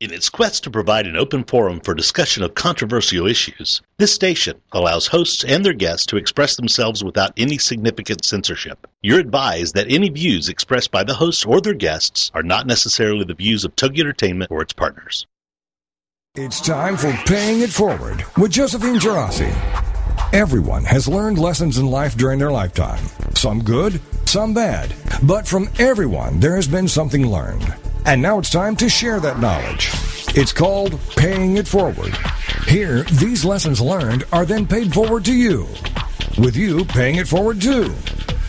In its quest to provide an open forum for discussion of controversial issues, this station allows hosts and their guests to express themselves without any significant censorship. You're advised that any views expressed by the hosts or their guests are not necessarily the views of Tug Entertainment or its partners. It's time for Paying It Forward with Josephine Ghirardi. Everyone has learned lessons in life during their lifetime, some good, some bad, but from everyone there has been something learned. And now it's time to share that knowledge. It's called Paying It Forward. Here, these lessons learned are then paid forward to you, with you paying it forward too.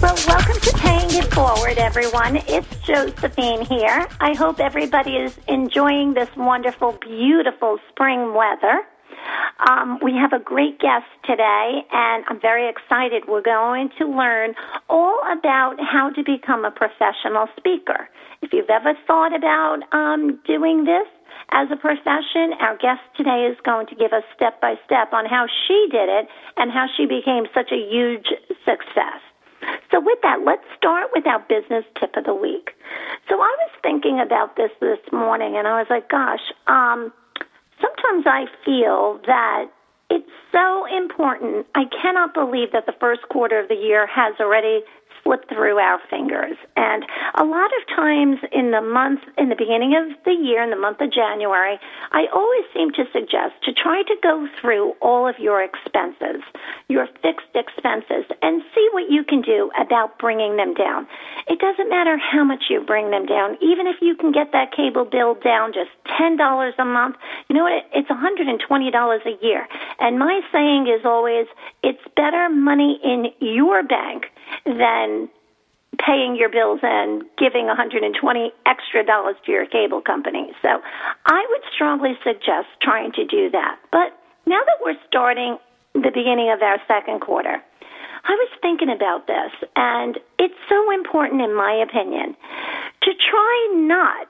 Well, welcome to Paying It Forward, everyone. It's Josephine here. I hope everybody is enjoying this wonderful, beautiful spring weather. We have a great guest today, and I'm very excited. We're going to learn all about how to become a professional speaker. If you've ever thought about doing this as a profession, our guest today is going to give us step-by-step on how she did it and how she became such a huge success. So with that, let's start with our business tip of the week. So I was thinking about this morning, and I was like, gosh, sometimes I feel that it's so important. I cannot believe that the first quarter of the year has already slipped through our fingers. And a lot of times in the beginning of the year, in the month of January, I always seem to suggest to try to go through all of your expenses, your fixed expenses, and see what you can do about bringing them down. It doesn't matter how much you bring them down. Even if you can get that cable bill down just $10 a month, you know what? It's $120 a year. And my saying is always, it's better money in your bank than paying your bills and giving $120 extra dollars to your cable company. So I would strongly suggest trying to do that. But now that we're starting the beginning of our second quarter, I was thinking about this, and it's so important, in my opinion, to try not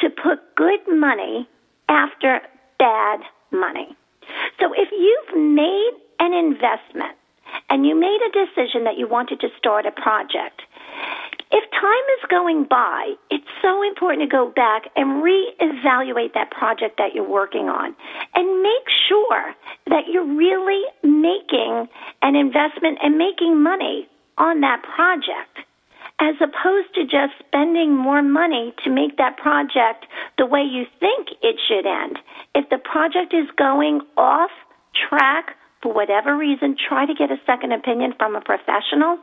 to put good money after bad money. So if you've made an investment and you made a decision that you wanted to start a project, if time is going by, it's so important to go back and reevaluate that project that you're working on and make sure that you're really making an investment and making money on that project, as opposed to just spending more money to make that project the way you think it should end. If the project is going off track, for whatever reason, try to get a second opinion from a professional,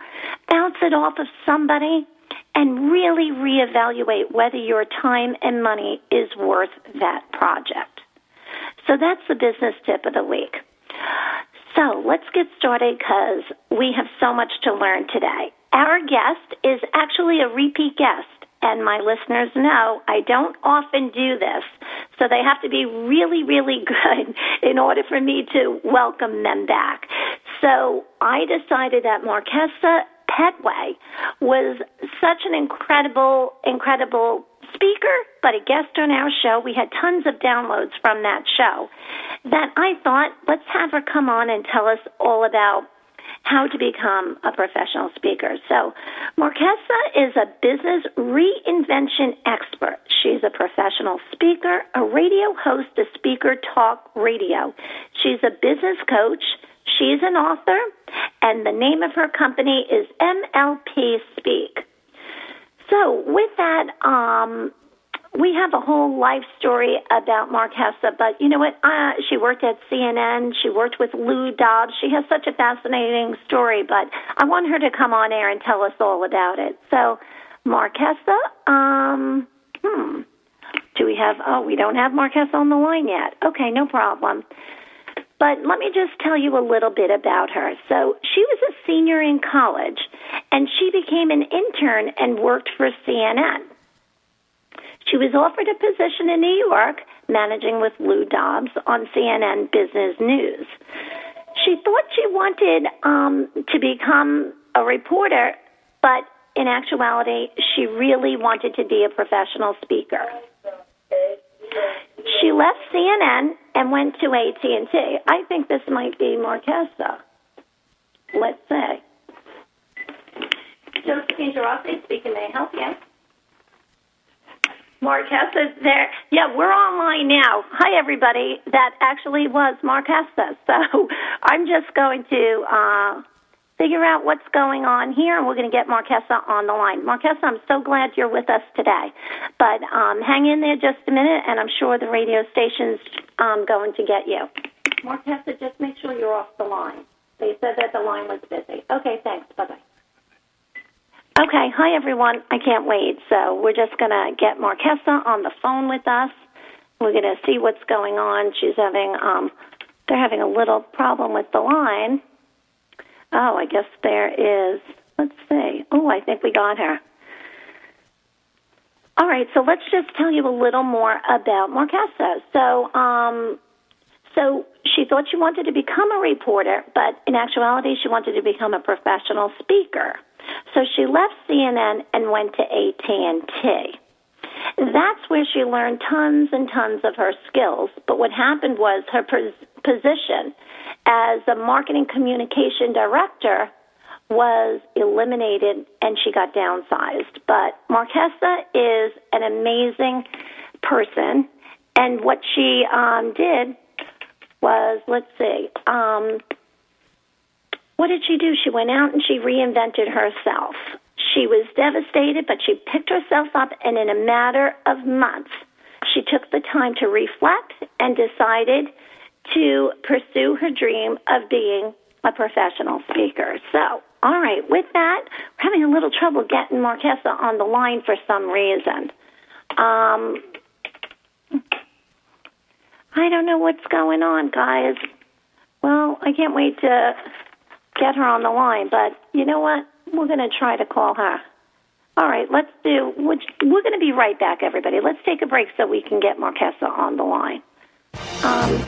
bounce it off of somebody, and really reevaluate whether your time and money is worth that project. So that's the business tip of the week. So let's get started, because we have so much to learn today. Our guest is actually a repeat guest. And my listeners know I don't often do this, so they have to be really, really good in order for me to welcome them back. So I decided that Marquesa Pettway was such an incredible speaker, but a guest on our show. We had tons of downloads from that show that I thought, let's have her come on and tell us all about how to become a professional speaker. So Marquesa is a business reinvention expert. She's a professional speaker, a radio host of Speaker Talk Radio. She's a business coach. She's an author. And the name of her company is MLP Speak. So with that, we have a whole life story about Marquesa, but you know what? She worked at CNN. She worked with Lou Dobbs. She has such a fascinating story, but I want her to come on air and tell us all about it. So, Marquesa, we don't have Marquesa on the line yet. Okay, no problem. But let me just tell you a little bit about her. So she was a senior in college, and she became an intern and worked for CNN. She was offered a position in New York Managing with Lou Dobbs on CNN Business News. She thought she wanted to become a reporter, but in actuality, she really wanted to be a professional speaker. She left CNN and went to AT&T. I think this might be Marquesa. Let's say. Josephine Ghirardi speaking. May I help you? Marquesa is there. Yeah, we're online now. Hi, everybody. That actually was Marquesa. So I'm just going to figure out what's going on here, and we're going to get Marquesa on the line. Marquesa, I'm so glad you're with us today. But hang in there just a minute, and I'm sure the radio station's going to get you. Marquesa, just make sure you're off the line. They said that the line was busy. Okay, thanks. Bye-bye. Okay, hi everyone. I can't wait. So we're just going to get Marquesa on the phone with us. We're going to see what's going on. She's having, they're having a little problem with the line. Oh, I guess there is, let's see. Oh, I think we got her. All right, so let's just tell you a little more about Marquesa. So, so she thought she wanted to become a reporter, but in actuality, she wanted to become a professional speaker. So she left CNN and went to AT&T. That's where she learned tons and tons of her skills. But what happened was her position as a marketing communication director was eliminated, and she got downsized. But Marquesa is an amazing person, and what she did was, let's see, what did she do? She went out and she reinvented herself. She was devastated, but she picked herself up, and in a matter of months, she took the time to reflect and decided to pursue her dream of being a professional speaker. So, all right, with that, we're having a little trouble getting Marquesa on the line for some reason. I don't know what's going on, guys. Well, I can't wait to get her on the line, but you know what? We're going to try to call her. All right, let's do, we're going to be right back, everybody. Let's take a break so we can get Marquesa on the line.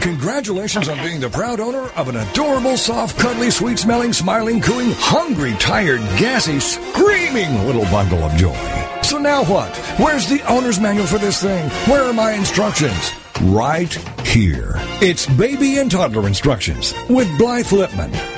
Congratulations on being the proud owner of an adorable, soft, cuddly, sweet-smelling, smiling, cooing, hungry, tired, gassy, screaming little bundle of joy. So now what? Where's the owner's manual for this thing? Where are my instructions? Right here. It's Baby and Toddler Instructions with Blythe Lipman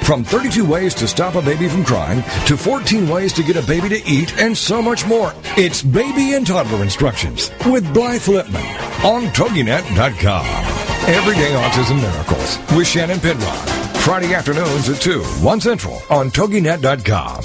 From 32 ways to stop a baby from crying, to 14 ways to get a baby to eat, and so much more. It's Baby and Toddler Instructions with Blythe Lipman on TogiNet.com. Everyday Autism Miracles with Shannon Pidrock. Friday afternoons at 2, 1 Central on TogiNet.com.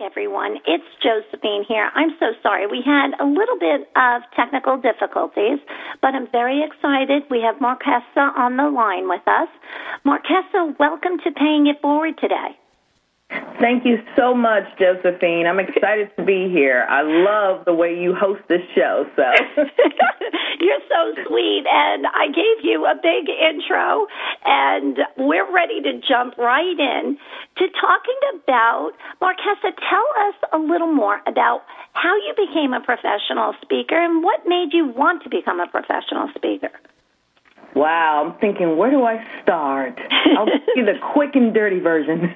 Everyone, it's Josephine here. I'm so sorry. We had a little bit of technical difficulties, but I'm very excited. We have Marquesa on the line with us. Marquesa, welcome to Paying It Forward today. Thank you so much, Josephine. I'm excited to be here. I love the way you host this show. So you're so sweet, and I gave you a big intro, and we're ready to jump right in to talking about, Marquesa, tell us a little more about how you became a professional speaker and what made you want to become a professional speaker. Wow, I'm thinking, where do I start? I'll give you the quick and dirty version.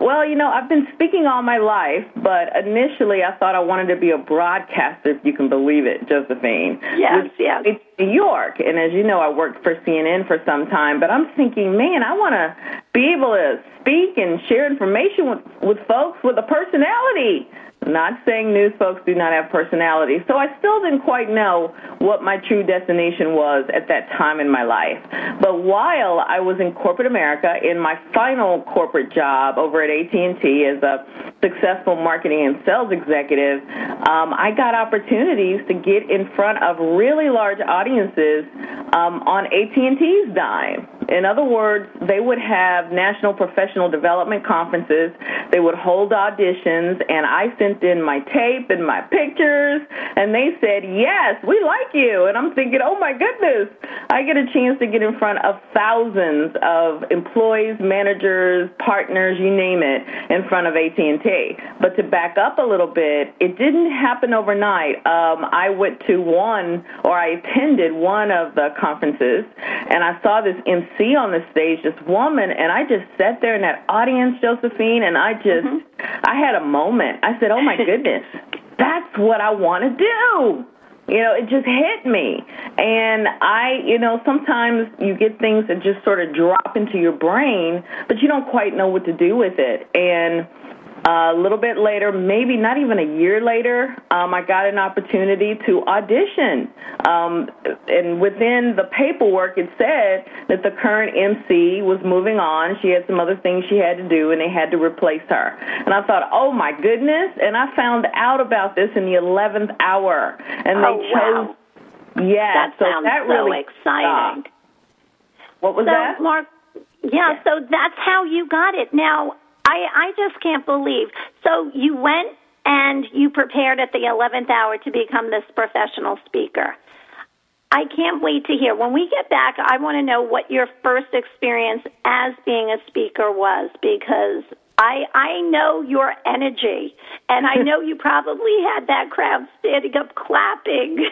Well, you know, I've been speaking all my life, but initially I thought I wanted to be a broadcaster, if you can believe it, Josephine. Yes, yes. It's New York, and as you know, I worked for CNN for some time, but I'm thinking, man, I want to be able to speak and share information with folks with a personality. Not saying news folks do not have personality. So I still didn't quite know what my true destination was at that time in my life. But while I was in corporate America, in my final corporate job over at AT&T as a successful marketing and sales executive, I got opportunities to get in front of really large audiences on AT&T's dime. In other words, they would have national professional development conferences. They would hold auditions, and I sent in my tape and my pictures, and they said, yes, we like you. And I'm thinking, oh my goodness, I get a chance to get in front of thousands of employees, managers, partners, you name it, in front of AT&T. But to back up a little bit, it didn't happen overnight. I attended one of the conferences, and I saw this MC on the stage, this woman, and I just sat there in that audience, Josephine, and I just, I had a moment. I said, oh my goodness, that's what I want to do. You know, it just hit me. And sometimes you get things that just sort of drop into your brain, but you don't quite know what to do with it. And a little bit later, maybe not even a year later, I got an opportunity to audition. And within the paperwork, it said that the current MC was moving on. She had some other things she had to do, and they had to replace her. And I thought, oh, my goodness. And I found out about this in the 11th hour. And they chose. Wow. Yeah. That sounds that really exciting. What was that? Mark, so that's how you got it. Now, I just can't believe. So you went and you prepared at the 11th hour to become this professional speaker. I can't wait to hear. When we get back, I want to know what your first experience as being a speaker was, because I know your energy, and I know you probably had that crowd standing up clapping,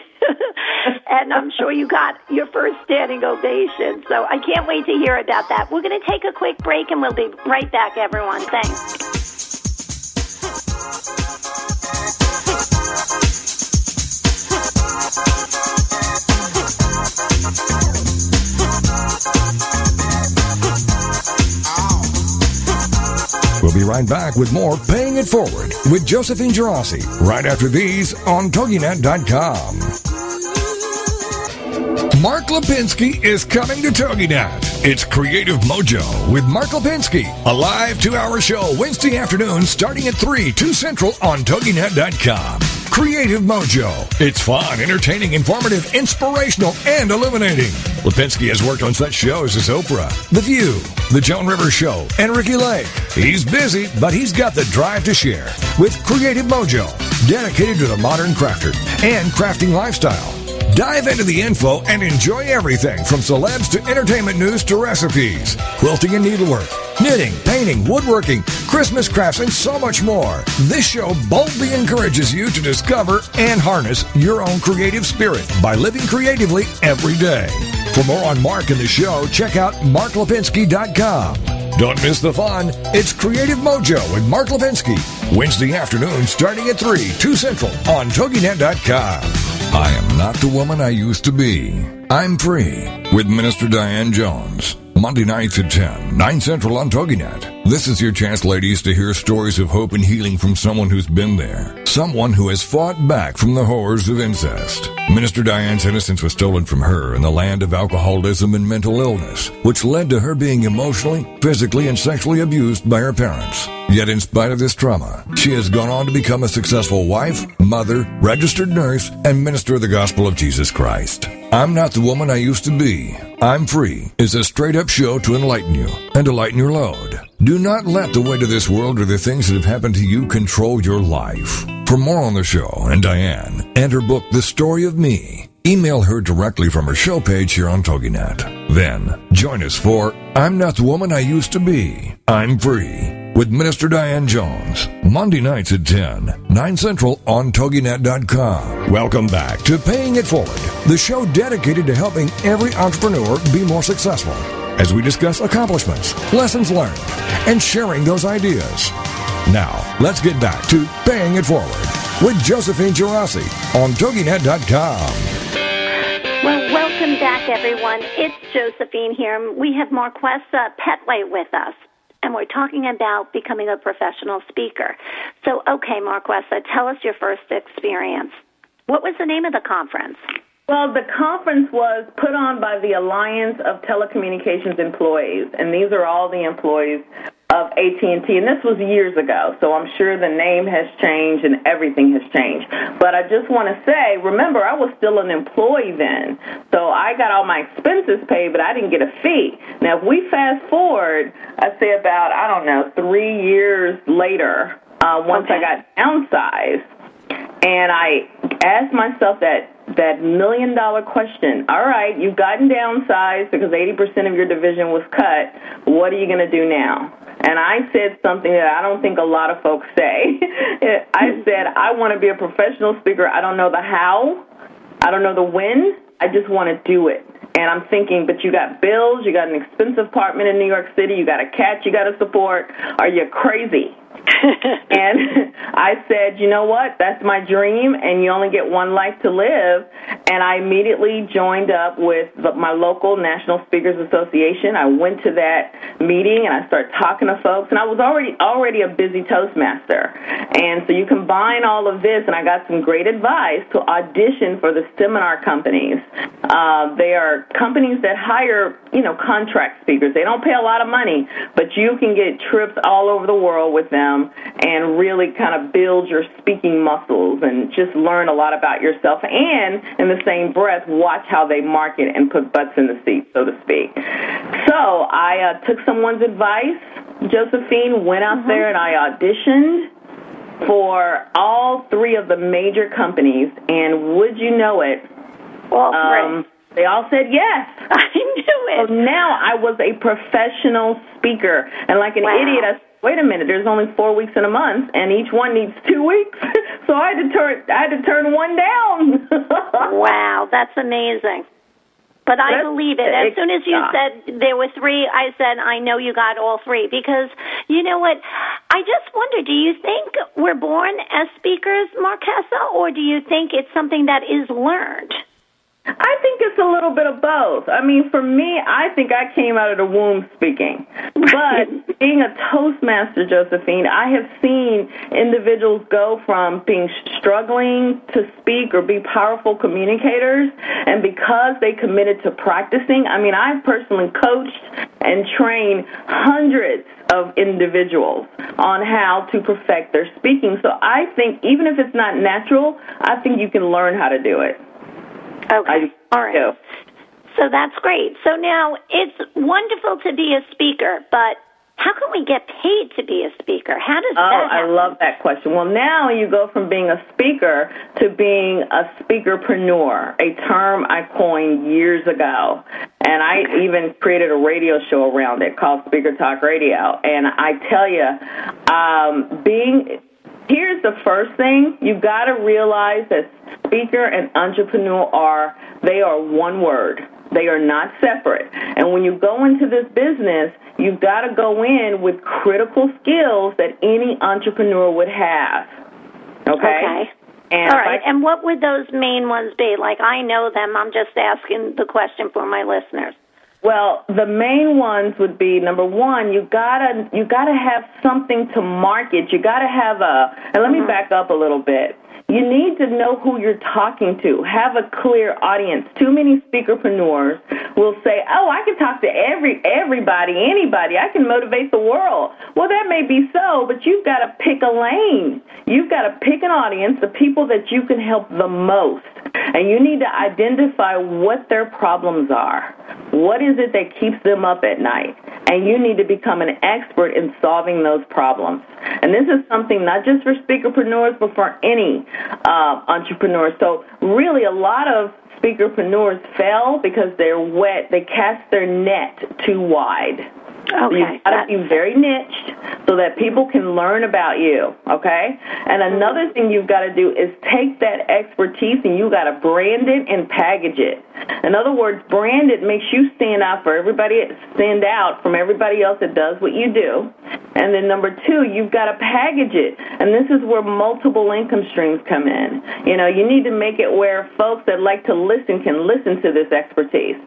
and I'm sure you got your first standing ovation, so I can't wait to hear about that. We're going to take a quick break, and we'll be right back, everyone. Thanks. We'll be right back with more Paying It Forward with Josephine Girassi right after these on TuggyNet.com. Mark Lipinski is coming to TuggyNet. It's Creative Mojo with Mark Lipinski, a live 2-hour show Wednesday afternoon starting at 3, 2 Central on TuggyNet.com. Creative Mojo. It's fun, entertaining, informative, inspirational, and illuminating. Lipinski has worked on such shows as Oprah, The View, The Joan Rivers Show, and Ricky Lake. He's busy, but he's got the drive to share with Creative Mojo, dedicated to the modern crafter and crafting lifestyle. Dive into the info and enjoy everything from celebs to entertainment news to recipes, quilting and needlework, knitting, painting, woodworking, Christmas crafts, and so much more. This show boldly encourages you to discover and harness your own creative spirit by living creatively every day. For more on Mark and the show, check out marklipinski.com. Don't miss the fun. It's Creative Mojo with Mark Lipinski, Wednesday afternoon starting at 3, 2 Central on TogiNet.com. I am not the woman I used to be. I'm free with Minister Diane Jones. Monday nights at 10, 9 Central on TogiNet. This is your chance, ladies, to hear stories of hope and healing from someone who's been there. Someone who has fought back from the horrors of incest. Minister Diane's innocence was stolen from her in the land of alcoholism and mental illness, which led to her being emotionally, physically, and sexually abused by her parents. Yet in spite of this trauma, she has gone on to become a successful wife, mother, registered nurse, and minister of the gospel of Jesus Christ. I'm not the woman I used to be. I'm Free is a straight-up show to enlighten you and to lighten your load. Do not let the weight of this world or the things that have happened to you control your life. For more on the show and Diane and her book, The Story of Me, email her directly from her show page here on TogiNet. Then, join us for I'm Not the Woman I Used to Be, I'm Free, with Minister Diane Jones, Monday nights at 10, 9 Central on TogiNet.com. Welcome back to Paying It Forward, the show dedicated to helping every entrepreneur be more successful, as we discuss accomplishments, lessons learned, and sharing those ideas. Now, let's get back to Paying It Forward with Josephine Ghirardi on TogiNet.com. Well, welcome back, everyone. It's Josephine here. We have Marquesa Pettway with us, and we're talking about becoming a professional speaker. So, okay, Marquesa, tell us your first experience. What was the name of the conference? Well, the conference was put on by the Alliance of Telecommunications Employees, and these are all the employees of AT&T, and this was years ago, so I'm sure the name has changed and everything has changed. But I just want to say, remember, I was still an employee then, so I got all my expenses paid, but I didn't get a fee. Now, if we fast forward, I say about, 3 years later, once I got downsized, and I asked myself that million-dollar question. All right, you've gotten downsized because 80% of your division was cut. What are you going to do now? And I said something that I don't think a lot of folks say. I said, I want to be a professional speaker. I don't know the how. I don't know the when. I just want to do it. And I'm thinking, but you got bills, you got an expensive apartment in New York City, you got a cat you got to support. Are you crazy? And I said, you know what? That's my dream, and you only get one life to live. And I immediately joined up with my local National Speakers Association. I went to that meeting, and I started talking to folks. And I was already a busy Toastmaster. And so you combine all of this, and I got some great advice to audition for the seminar companies. They are companies that hire, contract speakers. They don't pay a lot of money, but you can get trips all over the world with them, and really kind of build your speaking muscles and just learn a lot about yourself, and in the same breath watch how they market and put butts in the seat, so to speak. So I took someone's advice, Josephine, went out there and I auditioned for all three of the major companies, and would you know it, they all said yes. I knew it. So now I was a professional speaker, and like an idiot, I said, wait a minute, there's only 4 weeks in a month, and each one needs 2 weeks. So I had to turn one down. Wow, that's amazing. But I believe it. As soon as you said there were three, I said, I know you got all three. Because, you know what, I just wonder, do you think we're born as speakers, Marquesa, or do you think it's something that is learned? I think it's a little bit of both. I mean, for me, I think I came out of the womb speaking. But being a Toastmaster, Josephine, I have seen individuals go from being struggling to speak or be powerful communicators, and because they committed to practicing, I mean, I've personally coached and trained hundreds of individuals on how to perfect their speaking. So I think even if it's not natural, I think you can learn how to do it. Okay, all right. Yeah. So that's great. So now it's wonderful to be a speaker, but how can we get paid to be a speaker? How does that happen? I love that question. Well, now you go from being a speaker to being a speakerpreneur, a term I coined years ago. And I even created a radio show around it called Speaker Talk Radio. And I tell you, here's the first thing. You've got to realize that speaker and entrepreneur are one word. They are not separate. And when you go into this business, you've got to go in with critical skills that any entrepreneur would have. Okay. And all right. And what would those main ones be? Like, I know them. I'm just asking the question for my listeners. Well, the main ones would be, number one, you gotta have something to market. You gotta have and let me back up a little bit. You need to know who you're talking to. Have a clear audience. Too many speakerpreneurs will say, oh, I can talk to everybody, anybody. I can motivate the world. Well, that may be so, but you've got to pick a lane. You've got to pick an audience, the people that you can help the most. And you need to identify what their problems are. What is it that keeps them up at night? And you need to become an expert in solving those problems. And this is something not just for speakerpreneurs, but for any entrepreneurs. So really a lot of speakerpreneurs fail because they're wet. They cast their net too wide. Okay. So you've got to be very niched so that people can learn about you, okay? And another thing you've got to do is take that expertise and you've got to brand it and package it. In other words, brand it makes you stand out for everybody, stand out from everybody else that does what you do. And then number two, you've got to package it. And this is where multiple income streams come in. You know, you need to make it where folks that like to listen can listen to this expertise.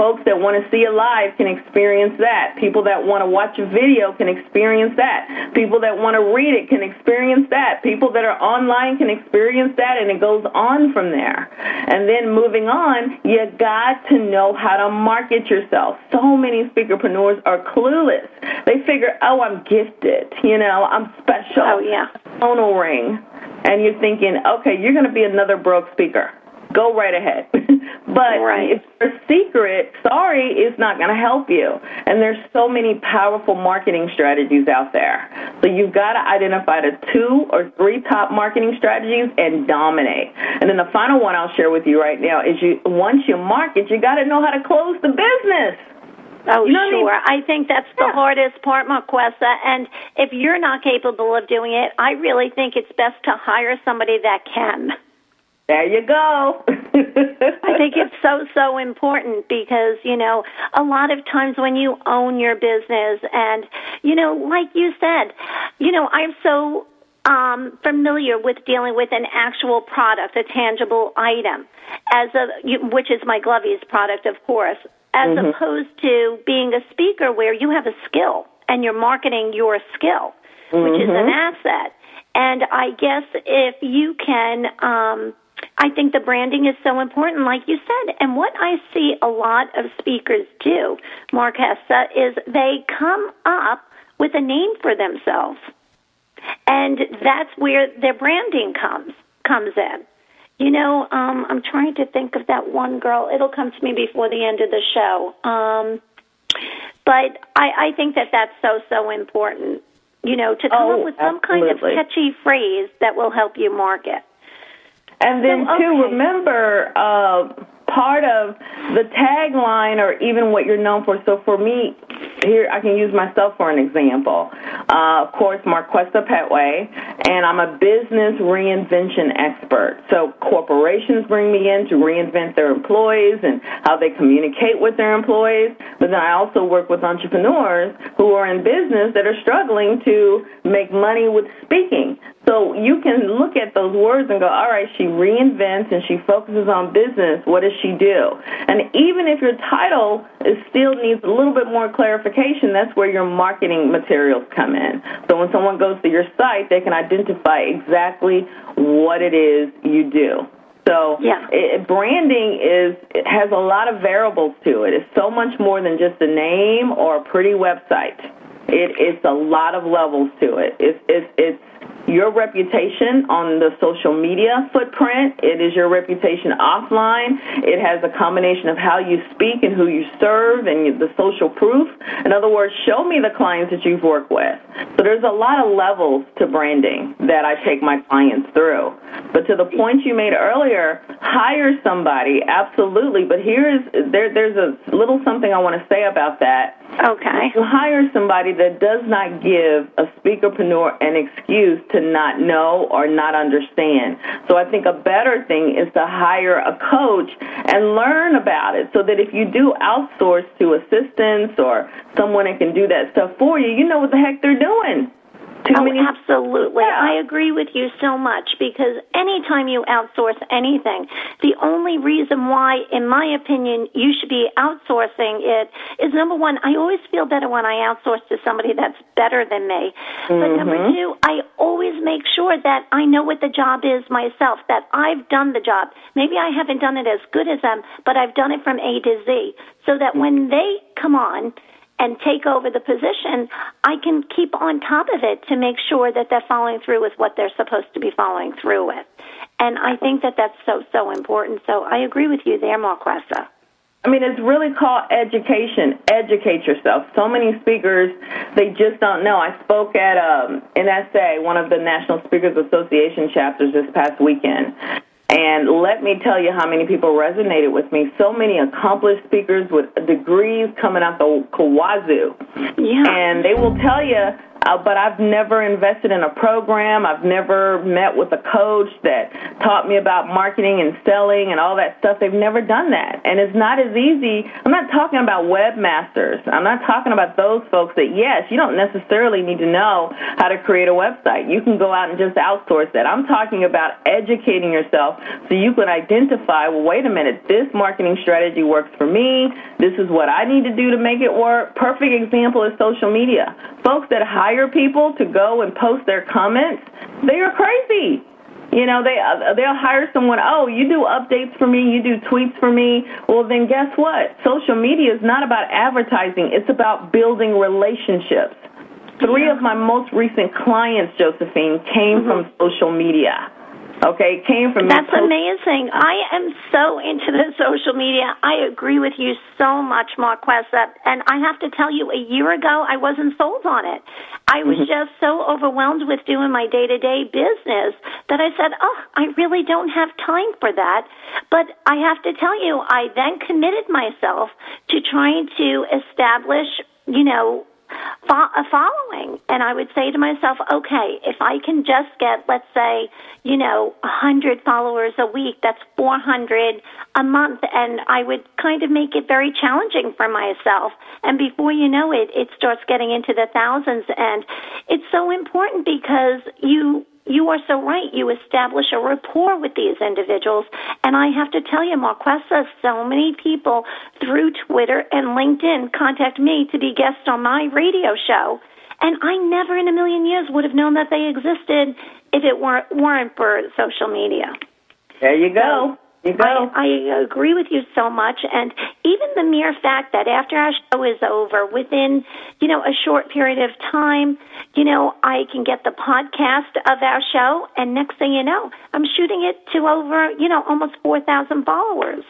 Folks that want to see it live can experience that. People that want to watch a video can experience that. People that want to read it can experience that. People that are online can experience that, and it goes on from there. And then moving on, you got to know how to market yourself. So many speakerpreneurs are clueless. They figure, oh, I'm gifted, you know, I'm special. Oh, yeah. Phone ring. And you're thinking, okay, you're going to be another broke speaker. Go right ahead. But if it's a secret, sorry, it's not going to help you. And there's so many powerful marketing strategies out there. So you've got to identify the 2 or 3 top marketing strategies and dominate. And then the final one I'll share with you right now is once you market, you got to know how to close the business. Oh, you know sure. I mean? I think that's the hardest part, Marquesa. And if you're not capable of doing it, I really think it's best to hire somebody that can. There you go. I think it's so important because, you know, a lot of times when you own your business and, you know, like you said, you know, I'm so familiar with dealing with an actual product, a tangible item, which is my Glovies product, of course, as opposed to being a speaker where you have a skill and you're marketing your skill, which is an asset. And I guess if you can I think the branding is so important, like you said. And what I see a lot of speakers do, Marquesa, is they come up with a name for themselves. And that's where their branding comes in. You know, I'm trying to think of that one girl. It'll come to me before the end of the show. But I think that's so important, you know, to come up with some kind of catchy phrase that will help you market. And then, too, remember, part of the tagline or even what you're known for. So for me, here I can use myself for an example. Of course, Marquesa Pettway, and I'm a business reinvention expert. So corporations bring me in to reinvent their employees and how they communicate with their employees. But then I also work with entrepreneurs who are in business that are struggling to make money with speaking. So you can look at those words and go, all right, she reinvents and she focuses on business. What does she do? And even if your title still needs a little bit more clarification, that's where your marketing materials come in. So when someone goes to your site, they can identify exactly what it is you do. So branding has a lot of variables to it. It's so much more than just a name or a pretty website. It's a lot of levels to it. It's your reputation on the social media footprint. It is your reputation offline. It has a combination of how you speak and who you serve and the social proof. In other words, show me the clients that you've worked with. So there's a lot of levels to branding that I take my clients through. But to the point you made earlier, hire somebody, absolutely. But there's a little something I want to say about that. Okay. You hire somebody that does not give a speakerpreneur an excuse to not know or not understand. So I think a better thing is to hire a coach and learn about it so that if you do outsource to assistants or someone that can do that stuff for you, you know what the heck they're doing. Absolutely. Yeah. I agree with you so much because anytime you outsource anything, the only reason why, in my opinion, you should be outsourcing it is, number one, I always feel better when I outsource to somebody that's better than me. Mm-hmm. But number two, I always make sure that I know what the job is myself, that I've done the job. Maybe I haven't done it as good as them, but I've done it from A to Z so that when they come on and take over the position, I can keep on top of it to make sure that they're following through with what they're supposed to be following through with. And I think that that's so important. So I agree with you there, Marquesa. I mean, it's really called education. Educate yourself. So many speakers, they just don't know. I spoke at NSA, one of the National Speakers Association chapters, this past weekend. And let me tell you how many people resonated with me. So many accomplished speakers with degrees coming out the wazoo. Yeah. And they will tell you, but I've never invested in a program. I've never met with a coach that taught me about marketing and selling and all that stuff. They've never done that. And it's not as easy. I'm not talking about webmasters. I'm not talking about those folks that, yes, you don't necessarily need to know how to create a website. You can go out and just outsource that. I'm talking about educating yourself so you can identify, well, wait a minute, this marketing strategy works for me. This is what I need to do to make it work. Perfect example is social media. Folks that hire people to go and post their comments, they are crazy. You know, they'll hire someone, oh, you do updates for me, you do tweets for me. Well, then guess what? Social media is not about advertising. It's about building relationships. Three of my most recent clients, Josephine, came from social media. Okay, came from... That's amazing. I am so into the social media. I agree with you so much, Marquesa. And I have to tell you, a year ago, I wasn't sold on it. I was just so overwhelmed with doing my day-to-day business that I said, oh, I really don't have time for that. But I have to tell you, I then committed myself to trying to establish, you know, a following, and I would say to myself, okay, if I can just get, let's say, you know, 100 followers a week, that's 400 a month, and I would kind of make it very challenging for myself, and before you know it, it starts getting into the thousands, and it's so important because you are so right. You establish a rapport with these individuals. And I have to tell you, Marquesa, so many people through Twitter and LinkedIn contact me to be guests on my radio show. And I never in a million years would have known that they existed if it weren't for social media. There you go. You go. I agree with you so much. And even the mere fact that after our show is over, within, you know, a short period of time, you know, I can get the podcast of our show. And next thing you know, I'm shooting it to over, you know, almost 4,000 followers.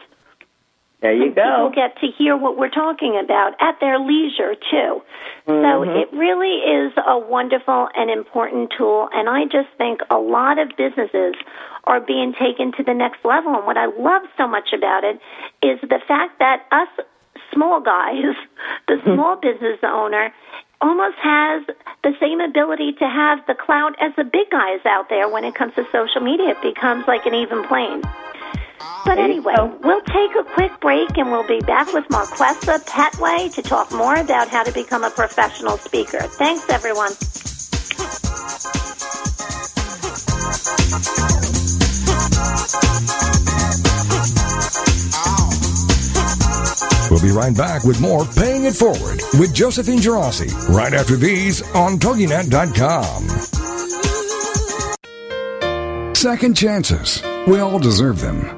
There you go. People get to hear what we're talking about at their leisure, too. So it really is a wonderful and important tool, and I just think a lot of businesses are being taken to the next level, and what I love so much about it is the fact that us small guys, the small business owner, almost has the same ability to have the clout as the big guys out there when it comes to social media. It becomes like an even plane. But anyway, we'll take a quick break and we'll be back with Marquesa Pettway to talk more about how to become a professional speaker. Thanks, everyone. We'll be right back with more Paying It Forward with Josephine Girassi right after these on TuggyNet.com. Second chances. We all deserve them.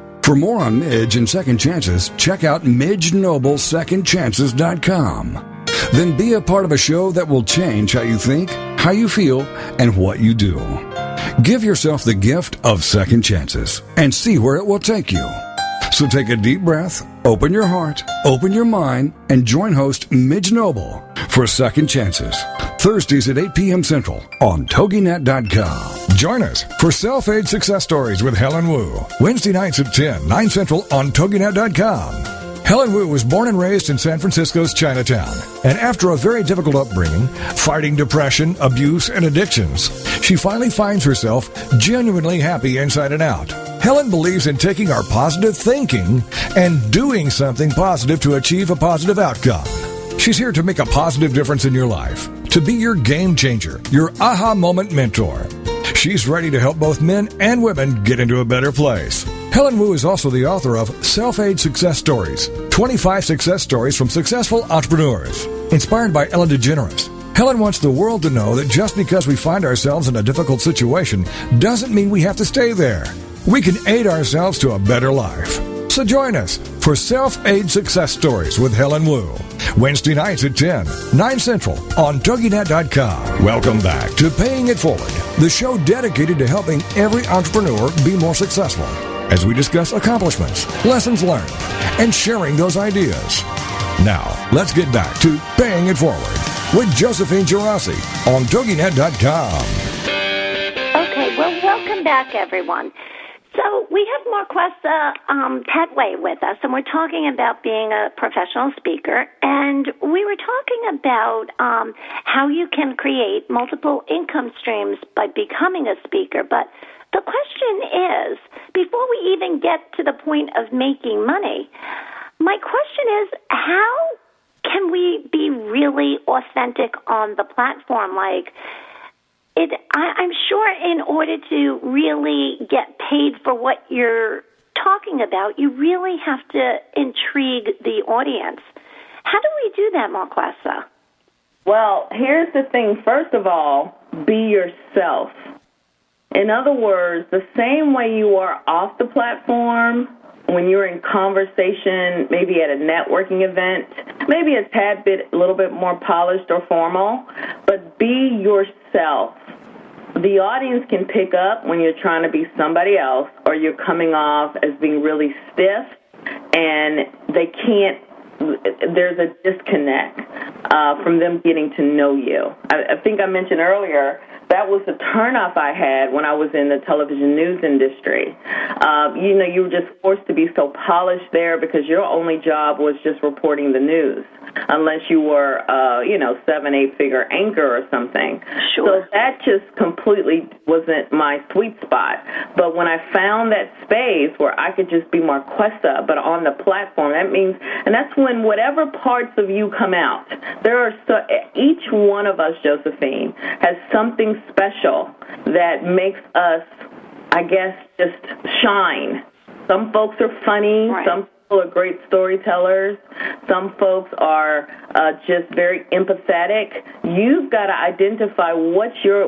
For more on Midge and Second Chances, check out MidgeNobleSecondChances.com. Then be a part of a show that will change how you think, how you feel, and what you do. Give yourself the gift of second chances and see where it will take you. So take a deep breath, open your heart, open your mind, and join host Midge Noble for Second Chances, Thursdays at 8 p.m. Central on TogiNet.com. Join us for Self-Aid Success Stories with Helen Wu, Wednesday nights at 10, 9 Central on TogiNet.com. Helen Wu was born and raised in San Francisco's Chinatown, and after a very difficult upbringing, fighting depression, abuse, and addictions, she finally finds herself genuinely happy inside and out. Helen believes in taking our positive thinking and doing something positive to achieve a positive outcome. She's here to make a positive difference in your life, to be your game changer, your aha moment mentor. She's ready to help both men and women get into a better place. Helen Wu is also the author of Self-Aid Success Stories, 25 success stories from successful entrepreneurs. Inspired by Ellen DeGeneres, Helen wants the world to know that just because we find ourselves in a difficult situation doesn't mean we have to stay there. We can aid ourselves to a better life. So join us for Self-Aid Success Stories with Helen Wu, Wednesday nights at 10, 9 Central on TuggyNet.com. Welcome back to Paying It Forward, the show dedicated to helping every entrepreneur be more successful as we discuss accomplishments, lessons learned, and sharing those ideas. Now, let's get back to Paying It Forward with Josephine Ghirardi on TuggyNet.com. Okay, well, welcome back, everyone. So we have Marquesa Pettway with us, and we're talking about being a professional speaker. And we were talking about how you can create multiple income streams by becoming a speaker. But the question is, before we even get to the point of making money, my question is, how can we be really authentic on the platform? Like, I'm sure in order to really get paid for what you're talking about, you really have to intrigue the audience. How do we do that, Marquesa? Well, here's the thing. First of all, be yourself. In other words, the same way you are off the platform, when you're in conversation, maybe at a networking event, maybe a tad bit, a little bit more polished or formal, but be yourself. The audience can pick up when you're trying to be somebody else or you're coming off as being really stiff, and they can't, there's a disconnect from them getting to know you. I think I mentioned earlier, that was the turnoff I had when I was in the television news industry. You know, you were just forced to be so polished there because your only job was just reporting the news, unless you were, you know, 7-8 figure anchor or something. Sure. So that just completely wasn't my sweet spot. But when I found that space where I could just be Marquesa, but on the platform, that means, and that's when whatever parts of you come out. There are so, each one of us, Josephine, has something special that makes us, I guess, just shine. Some folks are funny. Right. Some people are great storytellers. Some folks are just very empathetic. You've got to identify what's your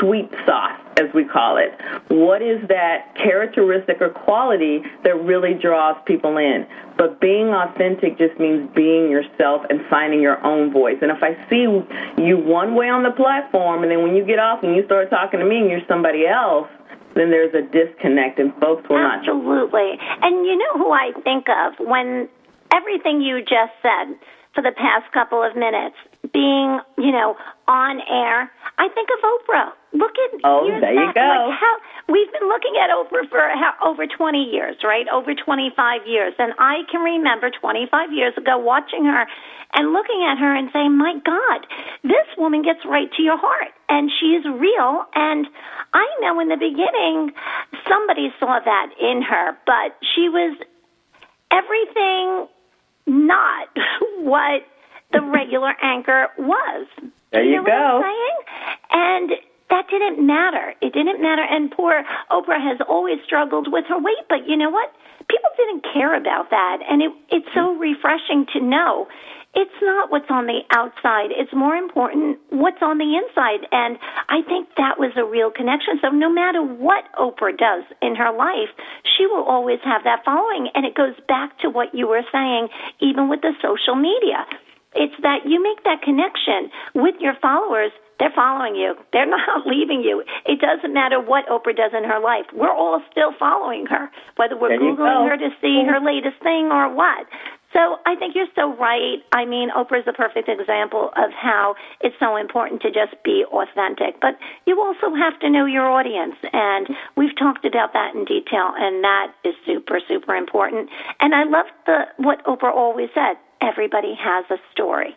sweet sauce, as we call it. What is that characteristic or quality that really draws people in? But being authentic just means being yourself and finding your own voice. And if I see you one way on the platform, and then when you get off and you start talking to me and you're somebody else, then there's a disconnect and folks will not. Absolutely. And you know who I think of when everything you just said for the past couple of minutes, being, you know, on air, I think of Oprah. Look at years there you back, go. Like how, we've been looking at Oprah for over 20 years, right? Over 25 years. And I can remember 25 years ago watching her and looking at her and saying, my God, this woman gets right to your heart. And she's real. And I know in the beginning somebody saw that in her, but she was everything not what the regular anchor was. There you go. What I'm saying? And that didn't matter. It didn't matter. And poor Oprah has always struggled with her weight, but you know what? People didn't care about that. And it's so refreshing to know it's not what's on the outside. It's more important what's on the inside. And I think that was a real connection. So no matter what Oprah does in her life, she will always have that following. And it goes back to what you were saying, even with the social media. It's that you make that connection with your followers. They're following you. They're not leaving you. It doesn't matter what Oprah does in her life. We're all still following her, whether we're Googling her to see her latest thing or what. So I think you're so right. I mean, Oprah's the perfect example of how it's so important to just be authentic. But you also have to know your audience, and we've talked about that in detail, and that is super, super important. And I love what Oprah always said. Everybody has a story.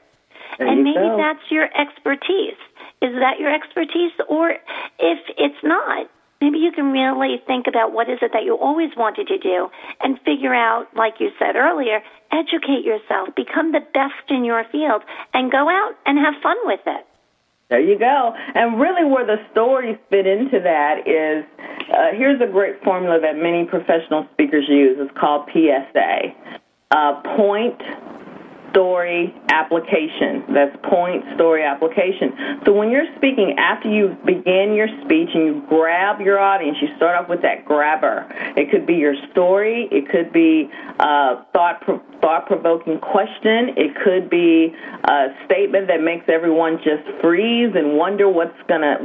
And maybe that's your expertise. Is that your expertise? Or if it's not, maybe you can really think about what is it that you always wanted to do and figure out, like you said earlier, educate yourself, become the best in your field, and go out and have fun with it. There you go. And really where the stories fit into that is Here's a great formula that many professional speakers use. It's called PSA, point, story, application. That's point, story, application. So when you're speaking, after you begin your speech and you grab your audience, you start off with that grabber. It could be your story. It could be thought-provoking question. It could be a statement that makes everyone just freeze and wonder what's gonna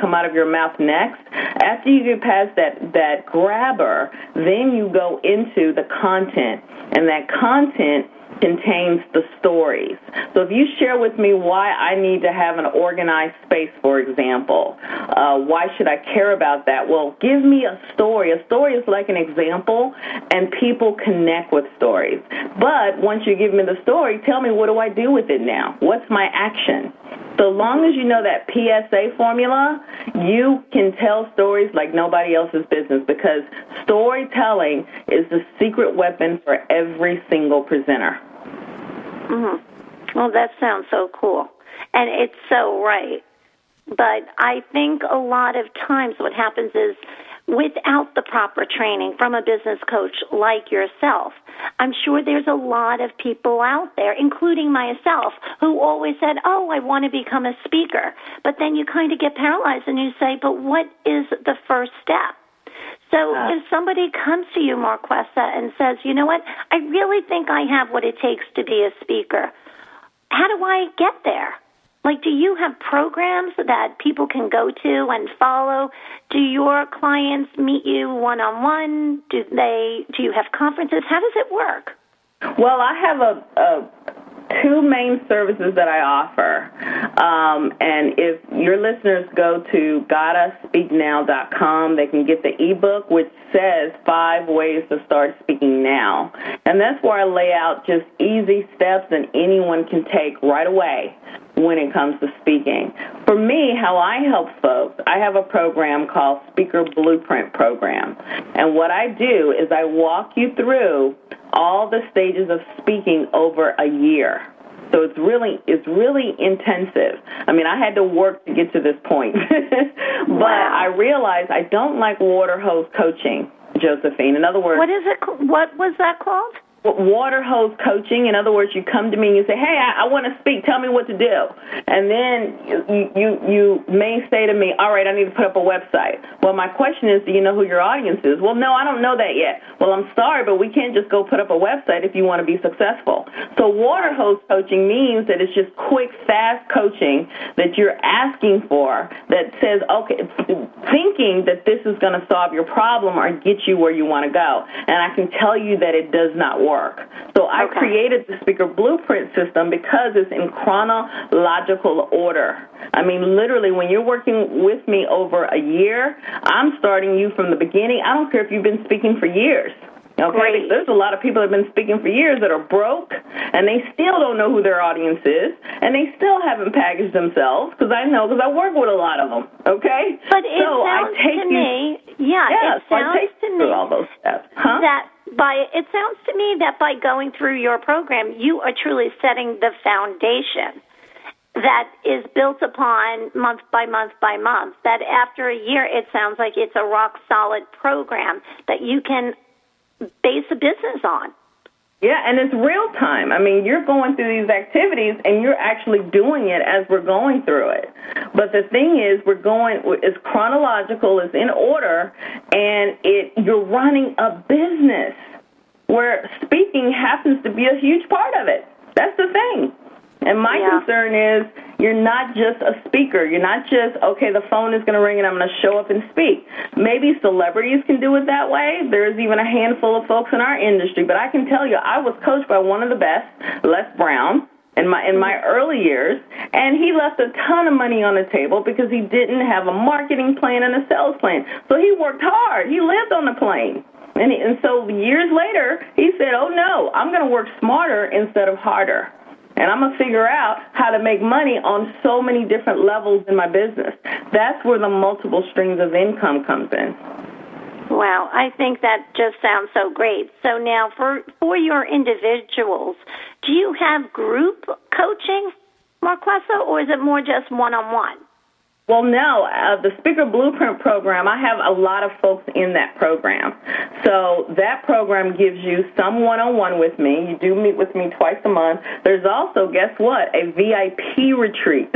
come out of your mouth next. After you get past that grabber, then you go into the content, and that content contains the stories. So if you share with me why I need to have an organized space, for example, why should I care about that? Well, give me a story. A story is like an example, and people connect with stories. But once you give me the story, tell me, what do I do with it now? What's my action? So long as you know that PSA formula, you can tell stories like nobody else's business, because storytelling is the secret weapon for every single presenter. Mm-hmm. Well, that sounds so cool. And it's so right. But I think a lot of times what happens is, without the proper training from a business coach like yourself, I'm sure there's a lot of people out there, including myself, who always said, oh, I want to become a speaker. But then you kind of get paralyzed and you say, but what is the first step? So if somebody comes to you, Marquesa, and says, you know what, I really think I have what it takes to be a speaker, how do I get there? Like, do you have programs that people can go to and follow? Do your clients meet you one-on-one? Do you have conferences? How does it work? Well, I have two main services that I offer. And if your listeners go to GottaSpeakNow.com, they can get the ebook, which says 5 ways to start speaking now. And that's where I lay out just easy steps that anyone can take right away when it comes to speaking. For me, how I help folks, I have a program called Speaker Blueprint Program. And what I do is I walk you through all the stages of speaking over a year. So it's really intensive. I mean, I had to work to get to this point. But wow. I realized I don't like water hose coaching, Josephine. In other words, what was that called? Water hose coaching. In other words, you come to me and you say, hey, I want to speak. Tell me what to do. And then you may say to me, all right, I need to put up a website. Well, my question is, do you know who your audience is? Well, no, I don't know that yet. Well, I'm sorry, but we can't just go put up a website if you want to be successful. So water hose coaching means that it's just quick, fast coaching that you're asking for that says, okay, thinking that this is going to solve your problem or get you where you want to go. And I can tell you that it does not work. So I created the Speaker Blueprint system because it's in chronological order. I mean, literally, when you're working with me over a year, I'm starting you from the beginning. I don't care if you've been speaking for years. Okay, there's a lot of people that have been speaking for years that are broke, and they still don't know who their audience is, and they still haven't packaged themselves, because I know, because I work with a lot of them, okay? But it so sounds I take to you, me, yeah, yes, it sounds I take to me all those steps. Huh? It sounds to me that by going through your program, you are truly setting the foundation that is built upon month by month by month, that after a year, it sounds like it's a rock-solid program that you can base a business on. Yeah, and it's real time. I mean, you're going through these activities, and you're actually doing it as we're going through it. But the thing is, it's chronological, it's in order, and you're running a business where speaking happens to be a huge part of it. That's the thing. And my concern is you're not just a speaker. You're not just, okay, the phone is going to ring and I'm going to show up and speak. Maybe celebrities can do it that way. There's even a handful of folks in our industry. But I can tell you, I was coached by one of the best, Les Brown, in my early years, and he left a ton of money on the table because he didn't have a marketing plan and a sales plan. So he worked hard. He lived on the plane. And so years later, he said, oh, no, I'm going to work smarter instead of harder. And I'm going to figure out how to make money on so many different levels in my business. That's where the multiple streams of income comes in. Wow, I think that just sounds so great. So now for your individuals, do you have group coaching, Marquesa, or is it more just one-on-one? Well, no, the Speaker Blueprint Program, I have a lot of folks in that program. So that program gives you some one-on-one with me. You do meet with me twice a month. There's also, guess what, a VIP retreat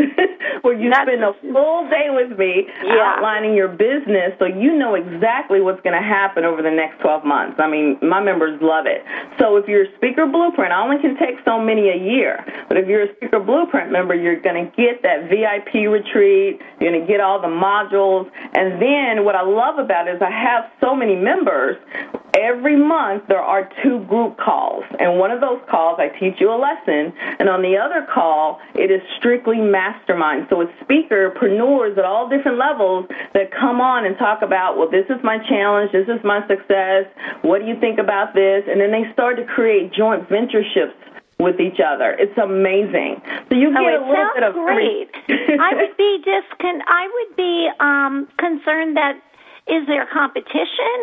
where you spend a full day with me outlining your business so you know exactly what's going to happen over the next 12 months. I mean, my members love it. So if you're a Speaker Blueprint, I only can take so many a year. But if you're a Speaker Blueprint member, you're going to get that VIP retreat. You're going to get all the modules. And then what I love about it is I have so many members. Every month there are two group calls. And one of those calls, I teach you a lesson. And on the other call, it is strictly mastermind. So it's speakerpreneurs at all different levels that come on and talk about, well, this is my challenge. This is my success. What do you think about this? And then they start to create joint ventureships with each other. It's amazing. So you get a little bit of great. I would be concerned that is there competition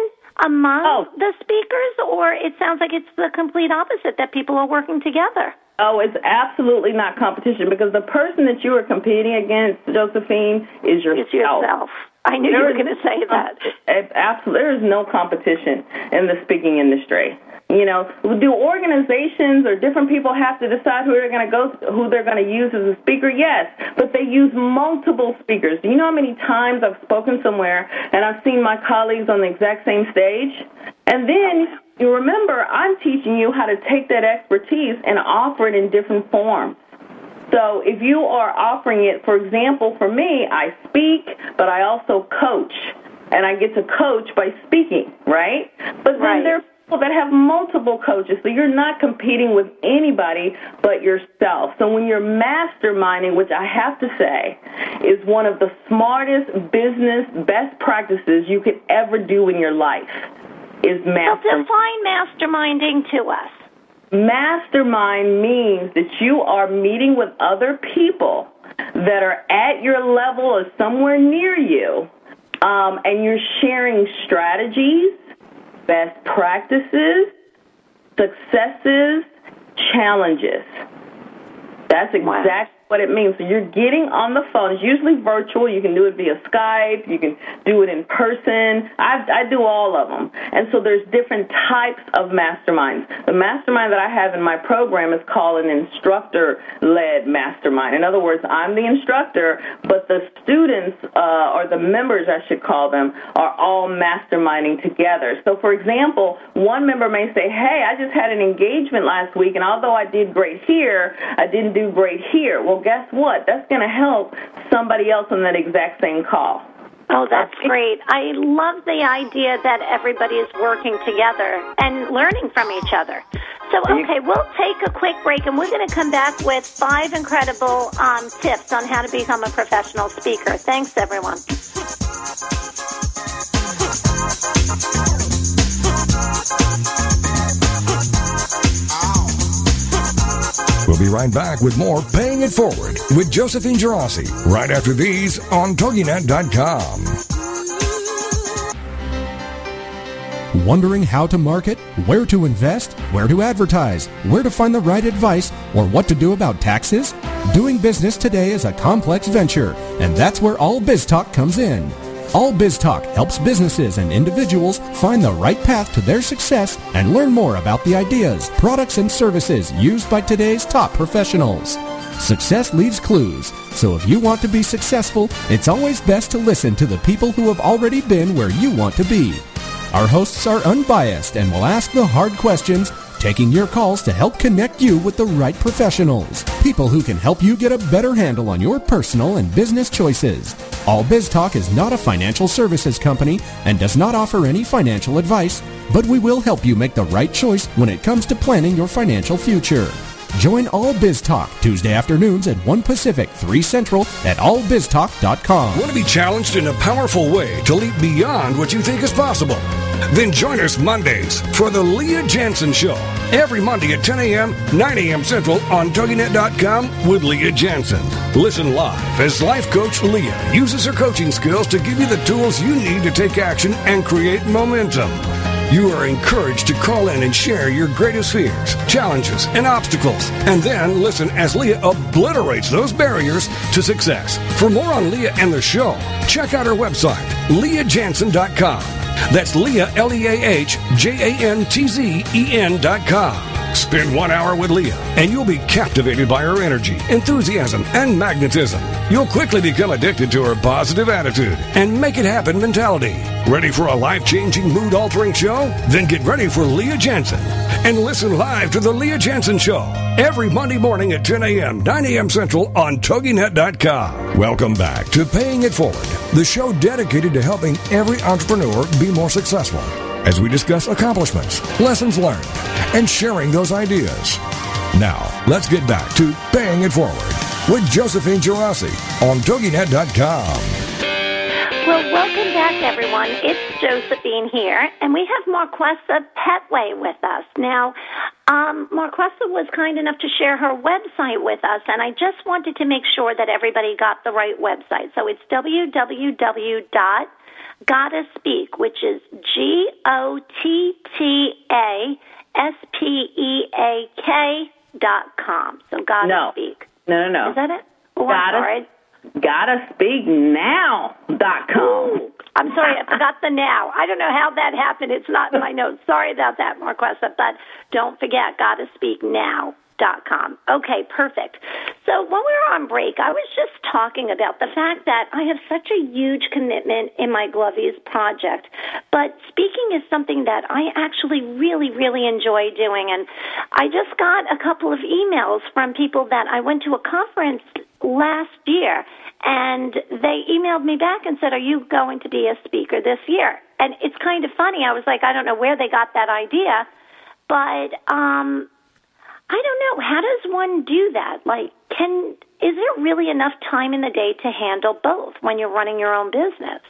among the speakers, or it sounds like it's the complete opposite, that people are working together. Oh, it's absolutely not competition, because the person that you are competing against, Josephine, is yourself. It's yourself. I knew you were going to say that. Absolutely, there is no competition in the speaking industry. You know, do organizations or different people have to decide who they're going to use as a speaker? Yes, but they use multiple speakers. Do you know how many times I've spoken somewhere and I've seen my colleagues on the exact same stage? And then you remember, I'm teaching you how to take that expertise and offer it in different forms. So if you are offering it, for example, for me, I speak, but I also coach, and I get to coach by speaking, right? But then there's that have multiple coaches, so you're not competing with anybody but yourself. So when you're masterminding, which I have to say is one of the smartest business best practices you could ever do in your life, is masterminding. Well, define masterminding to us. Mastermind means that you are meeting with other people that are at your level or somewhere near you, and you're sharing strategies, best practices, successes, challenges. That's exactly what it means. So you're getting on the phone. It's usually virtual. You can do it via Skype. You can do it in person. I do all of them. And so there's different types of masterminds. The mastermind that I have in my program is called an instructor-led mastermind. In other words, I'm the instructor, but the students, or the members, I should call them, are all masterminding together. So, for example, one member may say, hey, I just had an engagement last week, and although I did great here, I didn't do great here. Well, guess what? That's going to help somebody else on that exact same call. Oh, that's great. I love the idea that everybody is working together and learning from each other. So, okay, we'll take a quick break, and we're going to come back with 5 incredible tips on how to become a professional speaker. Thanks, everyone. We'll be right back with more Paying It Forward with Josephine Ghirardi right after these on TuggyNet.com. Wondering how to market, where to invest, where to advertise, where to find the right advice, or what to do about taxes? Doing business today is a complex venture, and that's where All Biz Talk comes in. All Biz Talk helps businesses and individuals find the right path to their success and learn more about the ideas, products, and services used by today's top professionals. Success leaves clues, so if you want to be successful, it's always best to listen to the people who have already been where you want to be. Our hosts are unbiased and will ask the hard questions, taking your calls to help connect you with the right professionals, people who can help you get a better handle on your personal and business choices. All Biz Talk is not a financial services company and does not offer any financial advice, but we will help you make the right choice when it comes to planning your financial future. Join All Biz Talk Tuesday afternoons at 1 Pacific, 3 Central at allbiztalk.com. Want to be challenged in a powerful way to leap beyond what you think is possible? Then join us Mondays for the Leah Jansen Show. Every Monday at 10 a.m., 9 a.m. Central on TuggyNet.com with Leah Jansen. Listen live as life coach Leah uses her coaching skills to give you the tools you need to take action and create momentum. You are encouraged to call in and share your greatest fears, challenges, and obstacles, and then listen as Leah obliterates those barriers to success. For more on Leah and the show, check out her website, LeahJantzen.com. That's Leah, LeahJantzen.com. Spend 1 hour with Leah, and you'll be captivated by her energy, enthusiasm, and magnetism. You'll quickly become addicted to her positive attitude and make it happen mentality. Ready for a life-changing, mood-altering show? Then get ready for Leah Jantzen. And listen live to The Leah Jantzen Show every Monday morning at 10 a.m., 9 a.m. Central on TuggyNet.com. Welcome back to Paying It Forward, the show dedicated to helping every entrepreneur be more successful, as we discuss accomplishments, lessons learned, and sharing those ideas. Now, let's get back to Paying It Forward with Josephine Ghirardi on TogiNet.com. Well, welcome back, everyone. It's Josephine here, and we have Marquesa Pettway with us. Now, Marquesa was kind enough to share her website with us, and I just wanted to make sure that everybody got the right website. So it's www.GottaSpeak, which is GottaSpeak.com. So GottaSpeak. No. Is that it? Oh, I'm sorry. GottaSpeakNow.com. Ooh, I'm sorry, I forgot the now. I don't know how that happened. It's not in my notes. Sorry about that, Marquesa, but don't forget GottaSpeakNow.com. Okay, perfect. So while we were on break, I was just talking about the fact that I have such a huge commitment in my Glovies project, but speaking is something that I actually really, really enjoy doing. And I just got a couple of emails from people that I went to a conference last year, and they emailed me back and said, "Are you going to be a speaker this year?" And it's kind of funny. I was like, I don't know where they got that idea, but I don't know. How does one do that? Like, is there really enough time in the day to handle both when you're running your own business?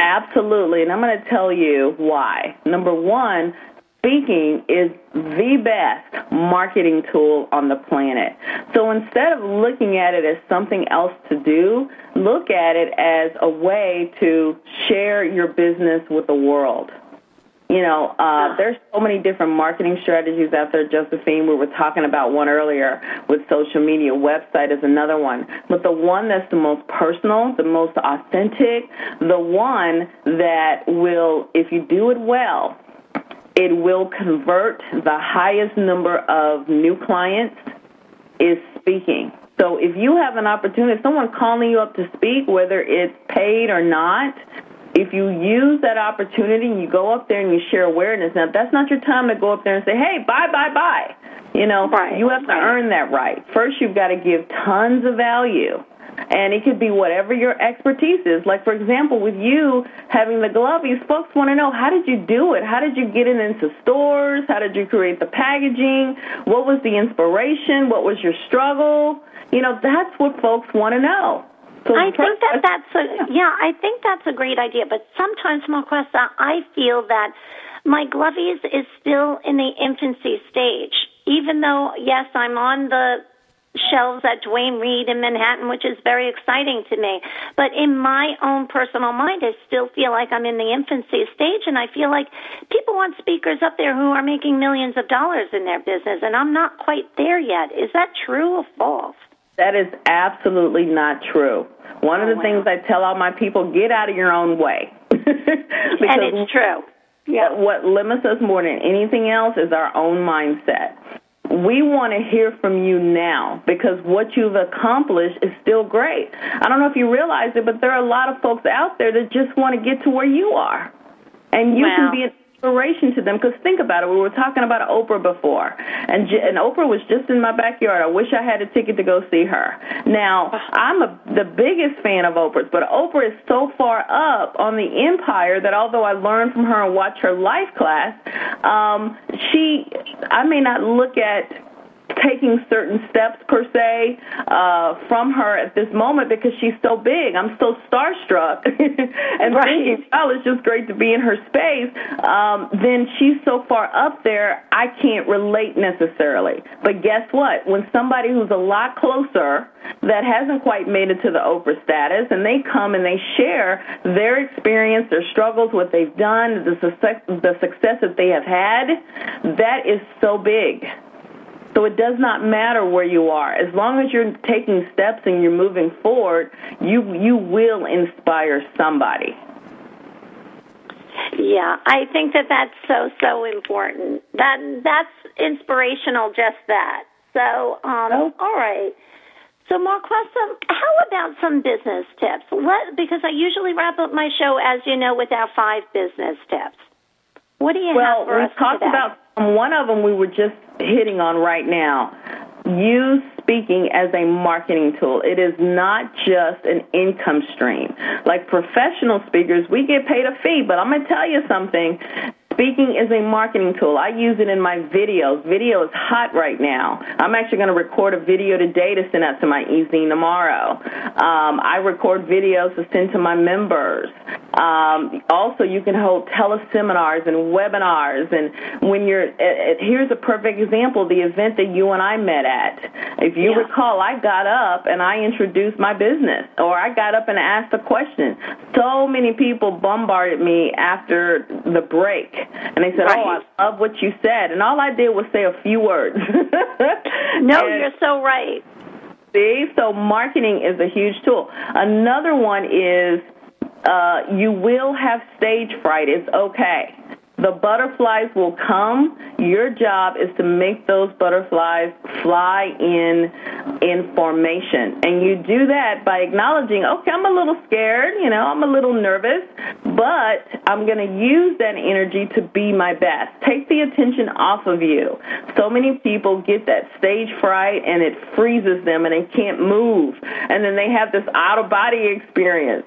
Absolutely, and I'm going to tell you why. Number one, speaking is the best marketing tool on the planet. So instead of looking at it as something else to do, look at it as a way to share your business with the world. You know, there's so many different marketing strategies out there, Josephine. We were talking about one earlier with social media. Website is another one. But the one that's the most personal, the most authentic, the one that will, if you do it well, it will convert the highest number of new clients is speaking. So if you have an opportunity, if someone's calling you up to speak, whether it's paid or not, if you use that opportunity and you go up there and you share awareness, now that's not your time to go up there and say, hey, bye, bye, bye. You know, you have to earn that right. First, you've got to give tons of value. And it could be whatever your expertise is. Like, for example, with you having the Glovies, folks want to know, how did you do it? How did you get it into stores? How did you create the packaging? What was the inspiration? What was your struggle? You know, that's what folks want to know. So I think that's a great idea. But sometimes, Marquesa, I feel that my Glovies is still in the infancy stage. Even though, yes, I'm on the shelves at Duane Reade in Manhattan, which is very exciting to me. But in my own personal mind, I still feel like I'm in the infancy stage, and I feel like people want speakers up there who are making millions of dollars in their business, and I'm not quite there yet. Is that true or false? That is absolutely not true. One of the things I tell all my people, get out of your own way. And it's true. Yeah. What limits us more than anything else is our own mindset. We want to hear from you now because what you've accomplished is still great. I don't know if you realize it, but there are a lot of folks out there that just want to get to where you are. And you can be an inspiration to them because think about it. We were talking about Oprah before, and Oprah was just in my backyard. I wish I had a ticket to go see her. Now, I'm the biggest fan of Oprah's, but Oprah is so far up on the empire that although I learned from her and watched her life class, I may not look at taking certain steps, per se, from her at this moment because she's so big. I'm so starstruck and right. thinking, well, it's just great to be in her space. Then she's so far up there, I can't relate necessarily. But guess what? When somebody who's a lot closer that hasn't quite made it to the Oprah status, and they come and they share their experience, their struggles, what they've done, the success that they have had, that is so big. So it does not matter where you are. As long as you're taking steps and you're moving forward, you will inspire somebody. Yeah, I think that's so important. That's inspirational, just that. So all right. So, Marquesa, how about some business tips? Because I usually wrap up my show, as you know, with our 5 business tips. What do you have for us today? Well, we talked about one of them we were just hitting on right now. Use speaking as a marketing tool. It is not just an income stream. Like professional speakers, we get paid a fee, but I'm going to tell you something. Speaking is a marketing tool. I use it in my videos. Video is hot right now. I'm actually going to record a video today to send out to my e-zine tomorrow. I record videos to send to my members. Also, you can hold teleseminars and webinars. And when you're, here's a perfect example, the event that you and I met at. If you recall, I got up and I introduced my business, or I got up and asked a question. So many people bombarded me after the break. And they said, I love what you said. And all I did was say a few words. You're so right. See? So marketing is a huge tool. Another one is you will have stage fright. It's okay. The butterflies will come. Your job is to make those butterflies fly in formation. And you do that by acknowledging, okay, I'm a little scared, I'm a little nervous, but I'm going to use that energy to be my best. Take the attention off of you. So many people get that stage fright, and it freezes them, and they can't move. And then they have this out-of-body experience.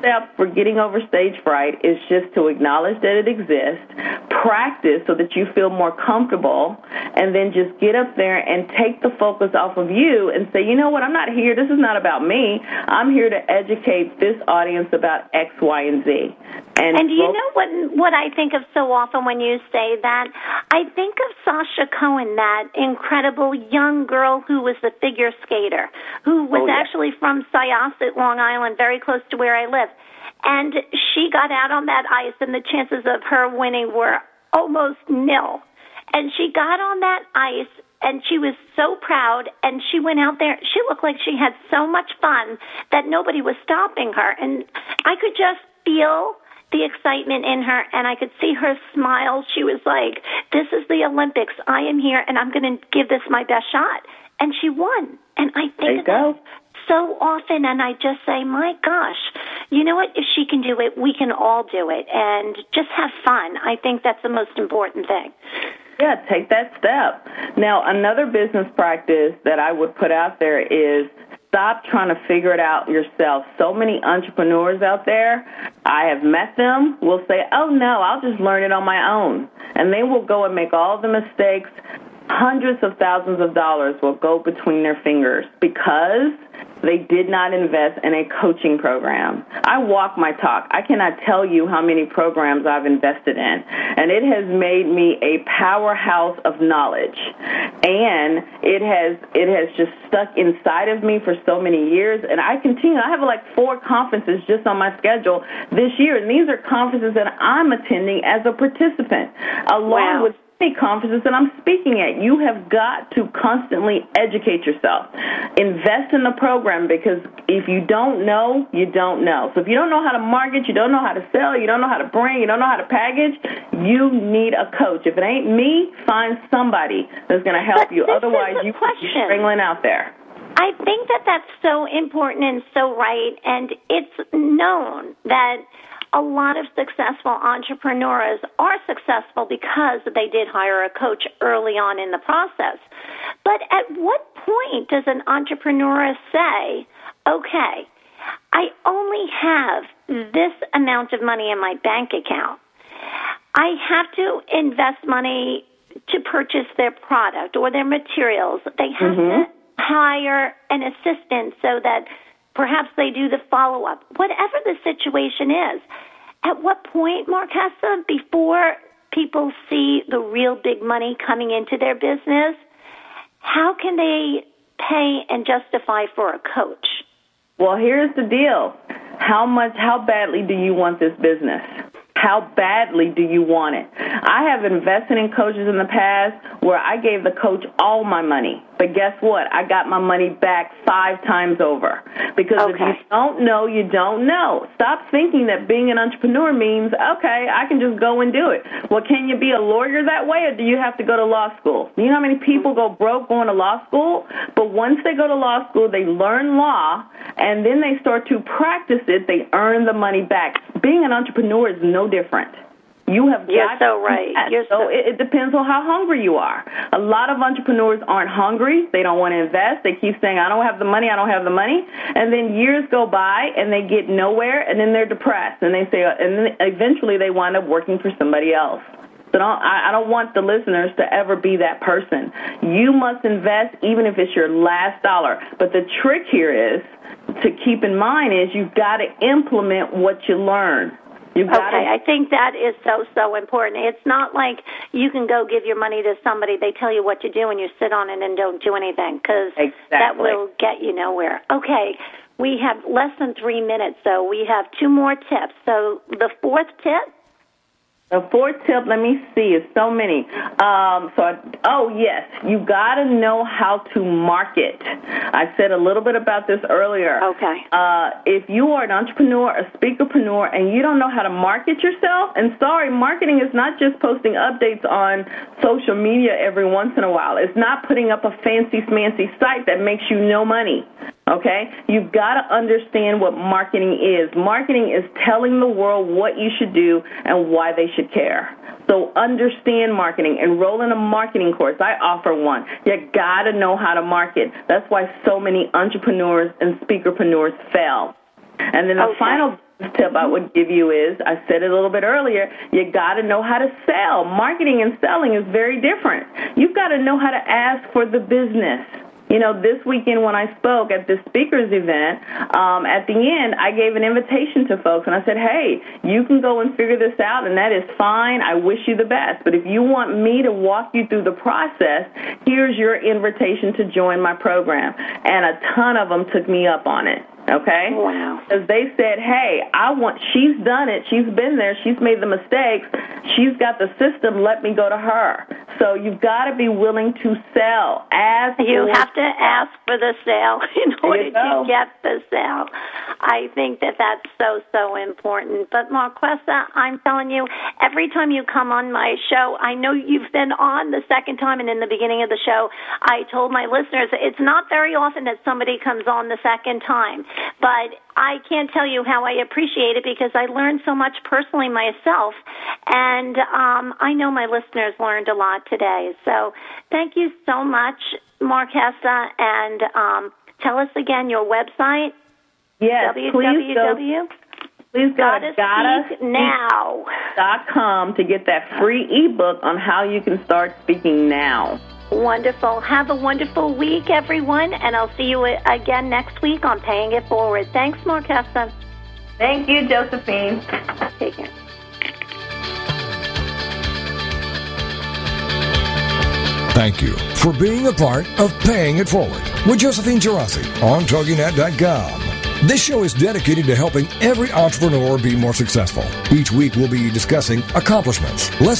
Step for getting over stage fright is just to acknowledge that it exists, practice so that you feel more comfortable, and then just get up there and take the focus off of you and say, you know what, I'm not here. This is not about me. I'm here to educate this audience about X, Y, and Z. And do you know what I think of so often when you say that? I think of Sasha Cohen, that incredible young girl who was the figure skater, who was actually from Syosset, Long Island, very close to where I live. And she got out on that ice, and the chances of her winning were almost nil. And she got on that ice, and she was so proud, and she went out there. She looked like she had so much fun that nobody was stopping her. And I could just feel the excitement in her, and I could see her smile. She was like, this is the Olympics. I am here, and I'm going to give this my best shot. And she won. And I think of that so often, and I just say, my gosh, you know what? If she can do it, we can all do it. And just have fun. I think that's the most important thing. Yeah, take that step. Now, another business practice that I would put out there is stop trying to figure it out yourself. So many entrepreneurs out there, I have met them, will say, oh, no, I'll just learn it on my own. And they will go and make all the mistakes. Hundreds of thousands of dollars will go between their fingers because they did not invest in a coaching program. I walk my talk. I cannot tell you how many programs I've invested in, and it has made me a powerhouse of knowledge, and it has just stuck inside of me for so many years, and I continue. I have like 4 conferences just on my schedule this year, and these are conferences that I'm attending as a participant, along with conferences that I'm speaking at. You have got to constantly educate yourself. Invest in the program, because if you don't know, you don't know. So if you don't know how to market, you don't know how to sell, you don't know how to bring, you don't know how to package, you need a coach. If it ain't me, find somebody that's going to help you. Otherwise, you could be struggling out there. I think that's so important and so right, and it's known that a lot of successful entrepreneurs are successful because they did hire a coach early on in the process. But at what point does an entrepreneur say, okay, I only have this amount of money in my bank account. I have to invest money to purchase their product or their materials. They have to hire an assistant so that perhaps they do the follow-up, whatever the situation is. At what point, Marquesa, before people see the real big money coming into their business, how can they pay and justify for a coach? Well, here's the deal. How badly do you want this business? How badly do you want it? I have invested in coaches in the past where I gave the coach all my money. But guess what? I got my money back 5 times over. Because if you don't know, you don't know. Stop thinking that being an entrepreneur means, okay, I can just go and do it. Well, can you be a lawyer that way, or do you have to go to law school? You know how many people go broke going to law school? But once they go to law school, they learn law, and then they start to practice it. They earn the money back. Being an entrepreneur is no different. You have got It depends on how hungry you are. A lot of entrepreneurs aren't hungry. They don't want to invest. They keep saying, I don't have the money. And then years go by, and they get nowhere, and then they're depressed. And they say, and then eventually they wind up working for somebody else. So I don't want the listeners to ever be that person. You must invest even if it's your last dollar. But the trick here is to keep in mind is you've got to implement what you learn. I think that is so important. It's not like you can go give your money to somebody, they tell you what to do, and you sit on it and don't do anything, because that will get you nowhere. Okay, we have less than 3 minutes, so we have 2 more tips. So the fourth tip? The fourth tip, let me see, is so many. You got to know how to market. I said a little bit about this earlier. Okay. If you are an entrepreneur, a speakerpreneur, and you don't know how to market yourself, and marketing is not just posting updates on social media every once in a while. It's not putting up a fancy-smancy site that makes you no money. Okay? You've got to understand what marketing is. Marketing is telling the world what you should do and why they should care. So understand marketing. Enroll in a marketing course. I offer one. You got to know how to market. That's why so many entrepreneurs and speakerpreneurs fail. And then the final tip I would give you is, I said it a little bit earlier, you got to know how to sell. Marketing and selling is very different. You've got to know how to ask for the business. You know, this weekend when I spoke at the speakers event, at the end, I gave an invitation to folks, and I said, hey, you can go and figure this out, and that is fine. I wish you the best. But if you want me to walk you through the process, here's your invitation to join my program. And a ton of them took me up on it. Okay? Wow. Because they said, hey, she's done it. She's been there. She's made the mistakes. She's got the system. Let me go to her. So you've got to be willing to sell. You have to ask for the sale in order to get the sale. I think that that's so important. But, Marquesa, I'm telling you, every time you come on my show, I know you've been on the second time, and in the beginning of the show, I told my listeners, it's not very often that somebody comes on the second time. But I can't tell you how I appreciate it, because I learned so much personally myself, and I know my listeners learned a lot today. So thank you so much, Marquesa, and tell us again your website. Yes, please go to GottaSpeakNow.com to get that free ebook on how you can start speaking now. Wonderful. Have a wonderful week, everyone, and I'll see you again next week on Paying It Forward. Thanks, Marquesa. Thank you, Josephine. Take care. Thank you for being a part of Paying It Forward with Josephine Ghirardi on TuggyNet.com. This show is dedicated to helping every entrepreneur be more successful. Each week we'll be discussing accomplishments, lessons,